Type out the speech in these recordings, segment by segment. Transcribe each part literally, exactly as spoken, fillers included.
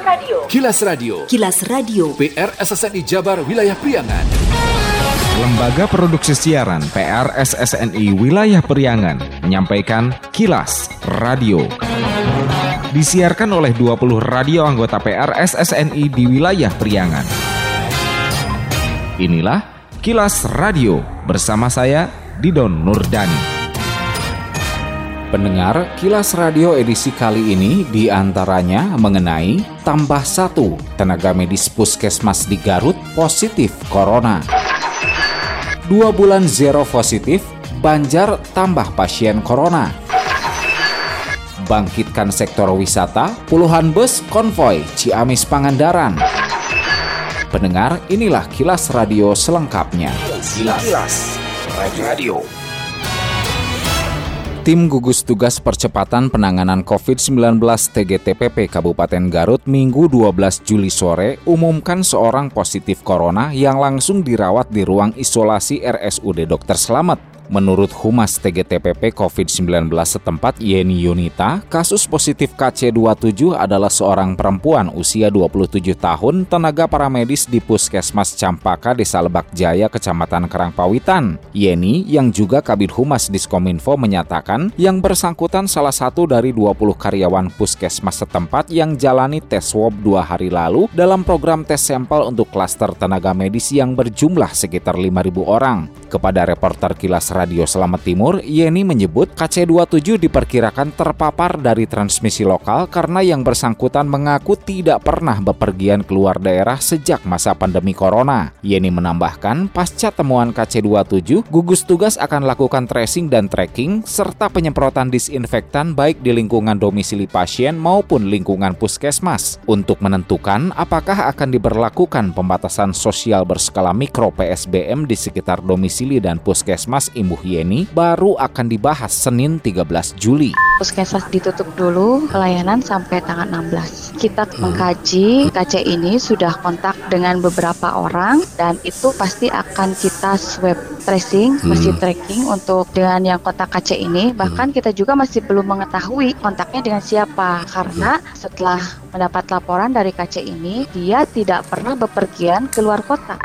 Radio. Kilas Radio. Kilas Radio. P R S S N I Jabar Wilayah Priangan. Lembaga Produksi Siaran P R S S N I Wilayah Priangan menyampaikan Kilas Radio. Disiarkan oleh dua puluh radio anggota P R S S N I di wilayah Priangan. Inilah Kilas Radio bersama saya Didon Nurdani. Pendengar, Kilas Radio edisi kali ini diantaranya mengenai tambah satu tenaga medis puskesmas di Garut positif corona. Dua bulan zero positif, Banjar tambah pasien corona. Bangkitkan sektor wisata, puluhan bus konvoi Ciamis Pangandaran. Pendengar, inilah Kilas Radio selengkapnya. Kilas Radio. Tim Gugus Tugas Percepatan Penanganan covid sembilan belas T G T P P Kabupaten Garut Minggu dua belas Juli sore umumkan seorang positif corona yang langsung dirawat di ruang isolasi R S U D Dokter Slamet. Menurut Humas T G T P P covid sembilan belas setempat Yeni Yunita, kasus positif K C dua puluh tujuh adalah seorang perempuan usia dua puluh tujuh tahun tenaga paramedis di Puskesmas Campaka, Desa Lebak Jaya, Kecamatan Kerangpawitan. Yeni, yang juga Kabid Humas Diskominfo, menyatakan yang bersangkutan salah satu dari dua puluh karyawan Puskesmas setempat yang jalani tes swab dua hari lalu dalam program tes sampel untuk klaster tenaga medis yang berjumlah sekitar lima ribu orang. Kepada reporter Kilas Radio Selamat Timur, Yeni menyebut K C dua puluh tujuh diperkirakan terpapar dari transmisi lokal karena yang bersangkutan mengaku tidak pernah bepergian keluar daerah sejak masa pandemi corona. Yeni menambahkan, pasca temuan K C dua puluh tujuh, gugus tugas akan lakukan tracing dan tracking serta penyemprotan disinfektan baik di lingkungan domisili pasien maupun lingkungan puskesmas untuk menentukan apakah akan diberlakukan pembatasan sosial berskala mikro P S B M di sekitar domisili dan puskesmas. Imbuh Yeni, baru akan dibahas Senin tiga belas Juli. Puskesmas ditutup dulu pelayanan sampai tanggal enam belas. Kita hmm. mengkaji K C ini, sudah kontak dengan beberapa orang dan itu pasti akan kita swab tracing, hmm. masih tracking untuk dengan yang kontak K C ini. Bahkan hmm. kita juga masih belum mengetahui kontaknya dengan siapa karena hmm. setelah mendapat laporan dari K C ini, dia tidak pernah bepergian keluar kota.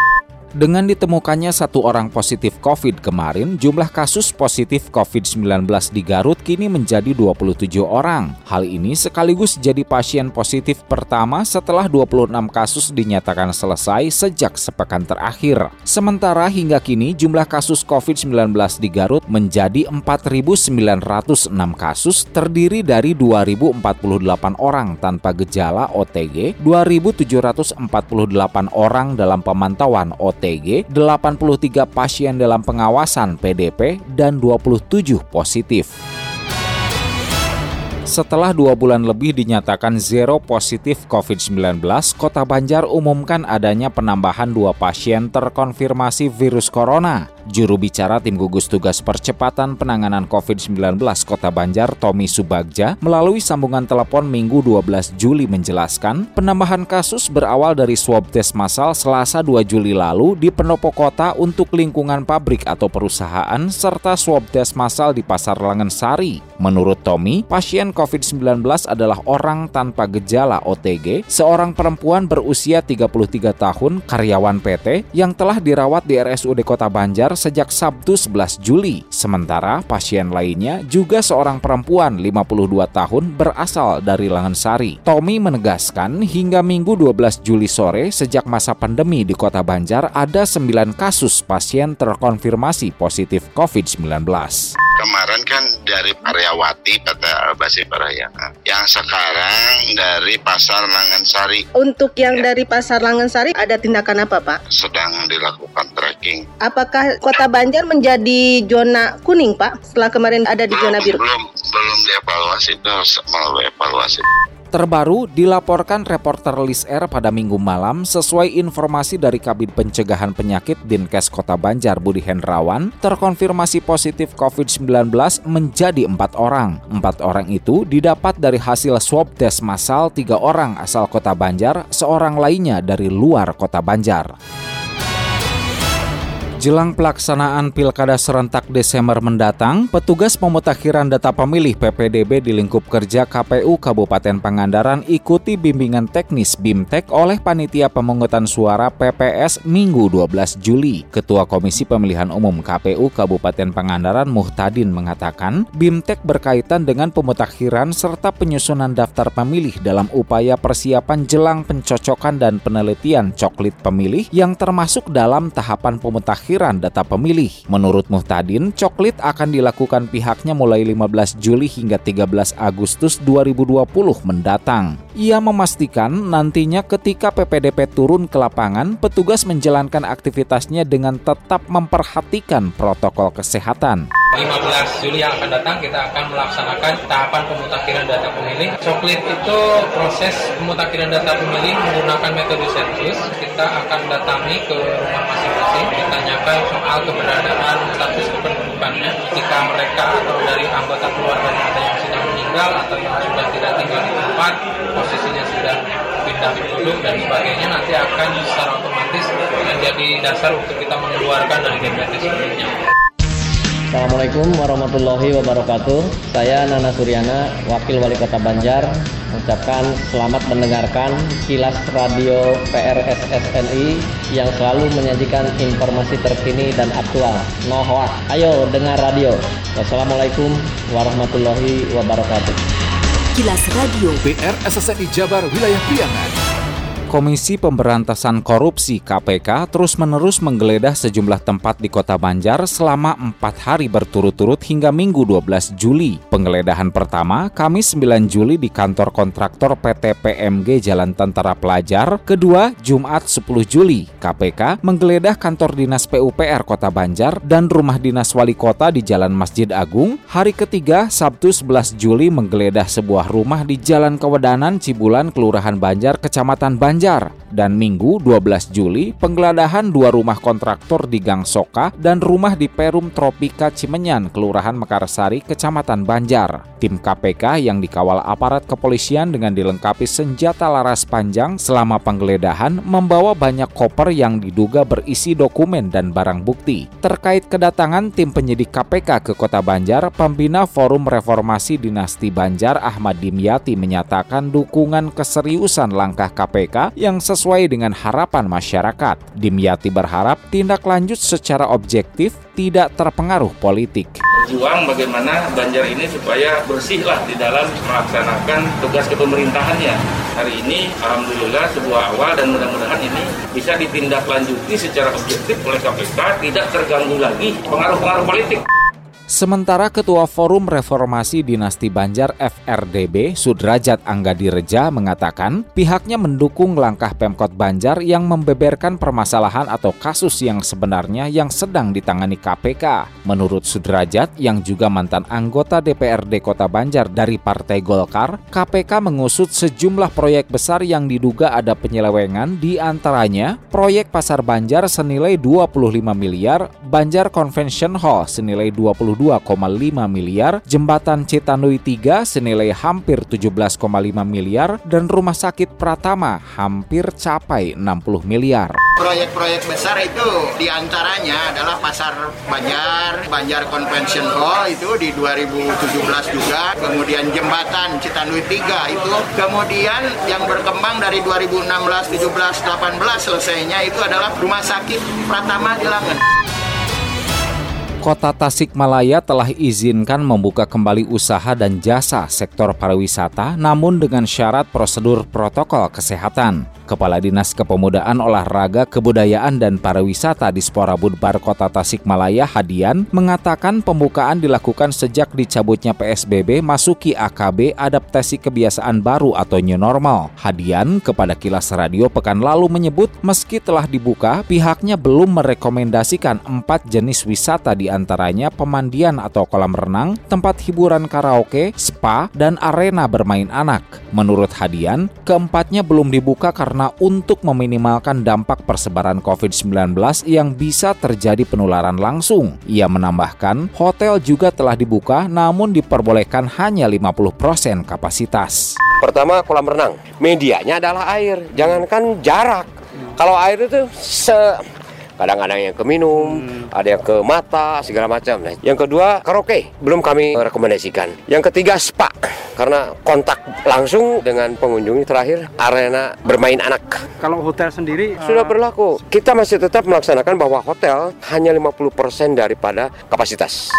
Dengan ditemukannya satu orang positif COVID kemarin, jumlah kasus positif covid sembilan belas di Garut kini menjadi dua puluh tujuh orang. Hal ini sekaligus jadi pasien positif pertama setelah dua puluh enam kasus dinyatakan selesai sejak sepekan terakhir. Sementara hingga kini jumlah kasus covid sembilan belas di Garut menjadi empat ribu sembilan ratus enam kasus, terdiri dari dua ribu empat puluh delapan orang tanpa gejala O T G, dua ribu tujuh ratus empat puluh delapan orang dalam pemantauan O T G, delapan puluh tiga pasien dalam pengawasan P D P, dan dua puluh tujuh positif. Setelah dua bulan lebih dinyatakan zero positif covid sembilan belas, Kota Banjar umumkan adanya penambahan dua pasien terkonfirmasi virus corona. Juru bicara Tim Gugus Tugas Percepatan Penanganan covid sembilan belas Kota Banjar, Tommy Subagja, melalui sambungan telepon Minggu dua belas Juli menjelaskan, penambahan kasus berawal dari swab tes massal Selasa dua Juli lalu di Pendopo Kota untuk lingkungan pabrik atau perusahaan serta swab tes massal di Pasar Langensari. Menurut Tommy, pasien covid sembilan belas adalah orang tanpa gejala O T G, seorang perempuan berusia tiga puluh tiga tahun, karyawan P T, yang telah dirawat di R S U D Kota Banjar sejak Sabtu sebelas Juli. Sementara pasien lainnya juga seorang perempuan lima puluh dua tahun berasal dari Langensari. Tommy menegaskan hingga Minggu dua belas Juli sore sejak masa pandemi di Kota Banjar ada sembilan kasus pasien terkonfirmasi positif covid sembilan belas. Kemarin kan dari Aryawati kata Basi Parayana. Yang sekarang dari Pasar Langensari. Untuk yang ya. dari Pasar Langensari ada tindakan apa, Pak? Sedang dilakukan tracking. Apakah Kota Banjar menjadi zona kuning, Pak? Setelah kemarin ada di belum, zona biru. Belum, belum dievaluasi, harus melalui evaluasi. Terbaru dilaporkan reporter Lis R pada Minggu malam sesuai informasi dari Kabid Pencegahan Penyakit Dinkes Kota Banjar Budi Hendrawan, terkonfirmasi positif covid sembilan belas menjadi empat orang. empat orang itu didapat dari hasil swab tes massal tiga orang asal Kota Banjar, seorang lainnya dari luar Kota Banjar. Jelang pelaksanaan Pilkada serentak Desember mendatang, petugas pemutakhiran data pemilih P P D B di lingkup kerja K P U Kabupaten Pangandaran ikuti bimbingan teknis BIMTEK oleh Panitia Pemungutan Suara P P S Minggu dua belas Juli. Ketua Komisi Pemilihan Umum K P U Kabupaten Pangandaran Muhtadin mengatakan, BIMTEK berkaitan dengan pemutakhiran serta penyusunan daftar pemilih dalam upaya persiapan jelang pencocokan dan penelitian coklit pemilih yang termasuk dalam tahapan pemutakhiran data pemilih. Menurut Muhtadin, coklit akan dilakukan pihaknya mulai lima belas Juli hingga tiga belas Agustus dua ribu dua puluh mendatang. Ia memastikan nantinya ketika P P D P turun ke lapangan, petugas menjalankan aktivitasnya dengan tetap memperhatikan protokol kesehatan. lima belas Juli yang akan datang kita akan melaksanakan tahapan pemutakhiran data pemilih. Coklit itu proses pemutakhiran data pemilih menggunakan metode sensus. Kita akan datangi ke rumah masing-masing, ditanyakan soal keberadaan status kependudukannya. Jika mereka atau dari anggota keluarganya ada yang sudah meninggal atau yang sudah tidak tinggal di tempat, posisinya sudah pindah penduduk dan sebagainya, nanti akan secara otomatis menjadi dasar untuk kita mengeluarkan dari D P R D sebelumnya. Assalamualaikum warahmatullahi wabarakatuh. Saya Nana Suryana, Wakil Wali Kota Banjar, mengucapkan selamat mendengarkan kilas radio P R S S N I yang selalu menyajikan informasi terkini dan aktual. No hoax. Ayo dengar radio. Wassalamualaikum warahmatullahi wabarakatuh. Kilas radio P R S S N I Jabar Wilayah Priangan. Komisi Pemberantasan Korupsi K P K terus-menerus menggeledah sejumlah tempat di Kota Banjar selama empat hari berturut-turut hingga Minggu dua belas Juli. Penggeledahan pertama, Kamis sembilan Juli di kantor kontraktor P T. P M G Jalan Tentara Pelajar, kedua Jumat sepuluh Juli. K P K menggeledah kantor dinas P U P R Kota Banjar dan rumah dinas wali kota di Jalan Masjid Agung. Hari ketiga, Sabtu sebelas Juli menggeledah sebuah rumah di Jalan Kewedanan Cibulan, Kelurahan Banjar, Kecamatan Banjar. Dan Minggu dua belas Juli, penggeledahan dua rumah kontraktor di Gang Soka dan rumah di Perum Tropika Cimenyan, Kelurahan Mekarsari, Kecamatan Banjar. Tim K P K yang dikawal aparat kepolisian dengan dilengkapi senjata laras panjang selama penggeledahan membawa banyak koper yang diduga berisi dokumen dan barang bukti. Terkait kedatangan tim penyidik K P K ke Kota Banjar, Pembina Forum Reformasi Dinasti Banjar Ahmad Dimyati menyatakan dukungan keseriusan langkah K P K yang sesuai dengan harapan masyarakat. Dimyati berharap tindak lanjut secara objektif tidak terpengaruh politik. Berjuang bagaimana Banjar ini supaya bersihlah di dalam melaksanakan tugas kepemerintahannya. Hari ini alhamdulillah sebuah awal dan mudah-mudahan ini bisa ditindaklanjuti secara objektif oleh K P K, tidak terganggu lagi pengaruh-pengaruh politik. Sementara Ketua Forum Reformasi Dinasti Banjar F R D B Sudrajat Anggadi Reja mengatakan pihaknya mendukung langkah Pemkot Banjar yang membeberkan permasalahan atau kasus yang sebenarnya yang sedang ditangani K P K. Menurut Sudrajat yang juga mantan anggota D P R D Kota Banjar dari Partai Golkar, K P K mengusut sejumlah proyek besar yang diduga ada penyelewengan, di antaranya proyek Pasar Banjar senilai dua puluh lima miliar, Banjar Convention Hall senilai dua puluh dua koma lima miliar, Jembatan Citanduy tiga senilai hampir tujuh belas koma lima miliar, dan Rumah Sakit Pratama hampir capai enam puluh miliar. Proyek-proyek besar itu diantaranya adalah Pasar Banjar, Banjar Convention Hall itu di dua ribu tujuh belas juga, kemudian Jembatan Citanduy tiga itu, kemudian yang berkembang dari dua ribu enam belas, tujuh belas, delapan belas selesainya itu adalah Rumah Sakit Pratama di Langen. Kota Tasikmalaya telah izinkan membuka kembali usaha dan jasa sektor pariwisata, namun dengan syarat prosedur protokol kesehatan. Kepala Dinas Kepemudaan, Olahraga, Kebudayaan, dan Pariwisata di Sporabudbar Kota Tasikmalaya, Hadian, mengatakan pembukaan dilakukan sejak dicabutnya P S B B masuki A K B adaptasi kebiasaan baru atau new normal. Hadian kepada Kilas Radio pekan lalu menyebut meski telah dibuka, pihaknya belum merekomendasikan empat jenis wisata di antaranya pemandian atau kolam renang, tempat hiburan karaoke, spa, dan arena bermain anak. Menurut Hadian, keempatnya belum dibuka karena Karena untuk meminimalkan dampak persebaran covid sembilan belas yang bisa terjadi penularan langsung. Ia menambahkan, hotel juga telah dibuka namun diperbolehkan hanya lima puluh persen kapasitas. Pertama, kolam renang. Medianya adalah air, jangankan jarak. Kalau air itu se kadang-kadang yang ke minum, hmm. ada yang ke mata, segala macam. Nah, yang kedua karaoke, belum kami rekomendasikan. Yang ketiga spa, karena kontak langsung dengan pengunjung. Terakhir arena bermain anak. Kalau hotel sendiri sudah uh... berlaku, kita masih tetap melaksanakan bahwa hotel hanya lima puluh persen daripada kapasitas.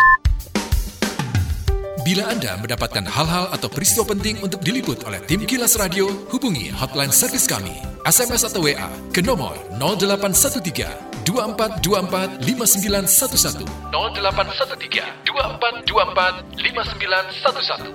Bila Anda mendapatkan hal-hal atau peristiwa penting untuk diliput oleh tim Kilas Radio, hubungi hotline servis kami, S M S atau W A ke nomor nol delapan satu tiga dua empat dua empat lima sembilan satu satu. nol delapan satu tiga dua empat dua empat lima sembilan satu satu.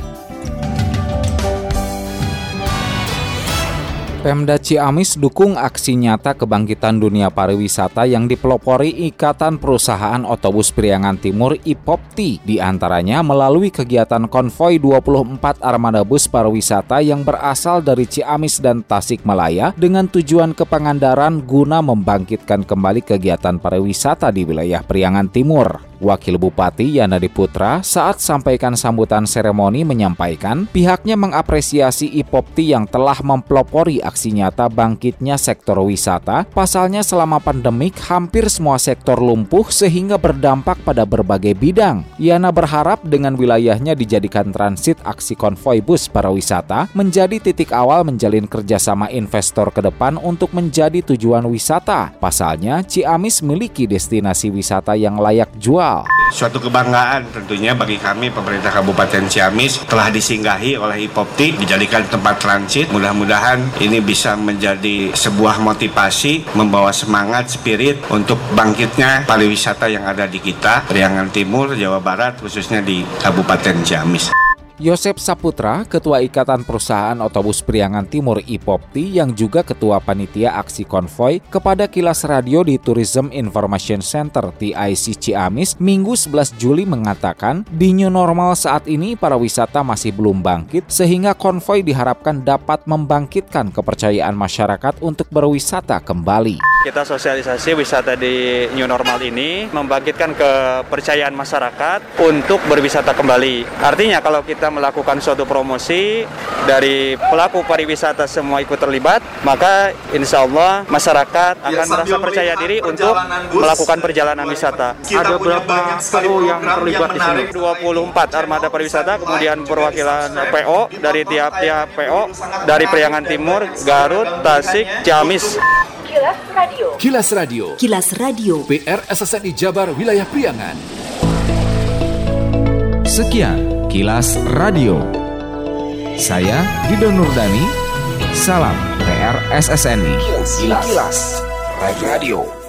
Pemda Ciamis dukung aksi nyata kebangkitan dunia pariwisata yang dipelopori Ikatan Perusahaan Otobus Priangan Timur I P O P T I, di antaranya melalui kegiatan konvoi dua puluh empat armada bus pariwisata yang berasal dari Ciamis dan Tasikmalaya dengan tujuan ke Pangandaran guna membangkitkan kembali kegiatan pariwisata di wilayah Priangan Timur. Wakil Bupati Yana Diputra saat sampaikan sambutan seremoni menyampaikan pihaknya mengapresiasi I P O P T I yang telah mempelopori aksi nyata bangkitnya sektor wisata. Pasalnya selama pandemik hampir semua sektor lumpuh sehingga berdampak pada berbagai bidang. Yana berharap dengan wilayahnya dijadikan transit aksi konvoi bus pariwisata menjadi titik awal menjalin kerjasama investor ke depan untuk menjadi tujuan wisata. Pasalnya Ciamis miliki destinasi wisata yang layak jual. Suatu kebanggaan tentunya bagi kami pemerintah Kabupaten Ciamis telah disinggahi oleh I P O P T I, dijadikan tempat transit. Mudah-mudahan ini bisa menjadi sebuah motivasi, membawa semangat, spirit untuk bangkitnya pariwisata yang ada di kita, Priangan Timur, Jawa Barat, khususnya di Kabupaten Ciamis. Yosep Saputra, Ketua Ikatan Perusahaan Otobus Priangan Timur I P O P T I yang juga Ketua Panitia Aksi Konvoy kepada Kilas Radio di Tourism Information Center T I C Ciamis Minggu sebelas Juli mengatakan di new normal saat ini para wisata masih belum bangkit sehingga konvoy diharapkan dapat membangkitkan kepercayaan masyarakat untuk berwisata kembali. Kita sosialisasi wisata di new normal ini membangkitkan kepercayaan masyarakat untuk berwisata kembali. Artinya kalau kita melakukan suatu promosi dari pelaku pariwisata semua ikut terlibat, maka insya Allah masyarakat akan ya, merasa percaya diri untuk bus, melakukan perjalanan wisata. Ada berapa kru yang terlibat yang di sini? dua puluh empat armada pariwisata, kemudian perwakilan P O dari tiap-tiap P O dari Priangan Timur, Garut, Tasik, Ciamis. Kilas Radio. Kilas Radio. Kilas Radio. P R S S N I Jabar Wilayah Priangan. Sekian Kilas Radio. Saya Didon Nurdani. Salam P R S S N I. Kilas Radio.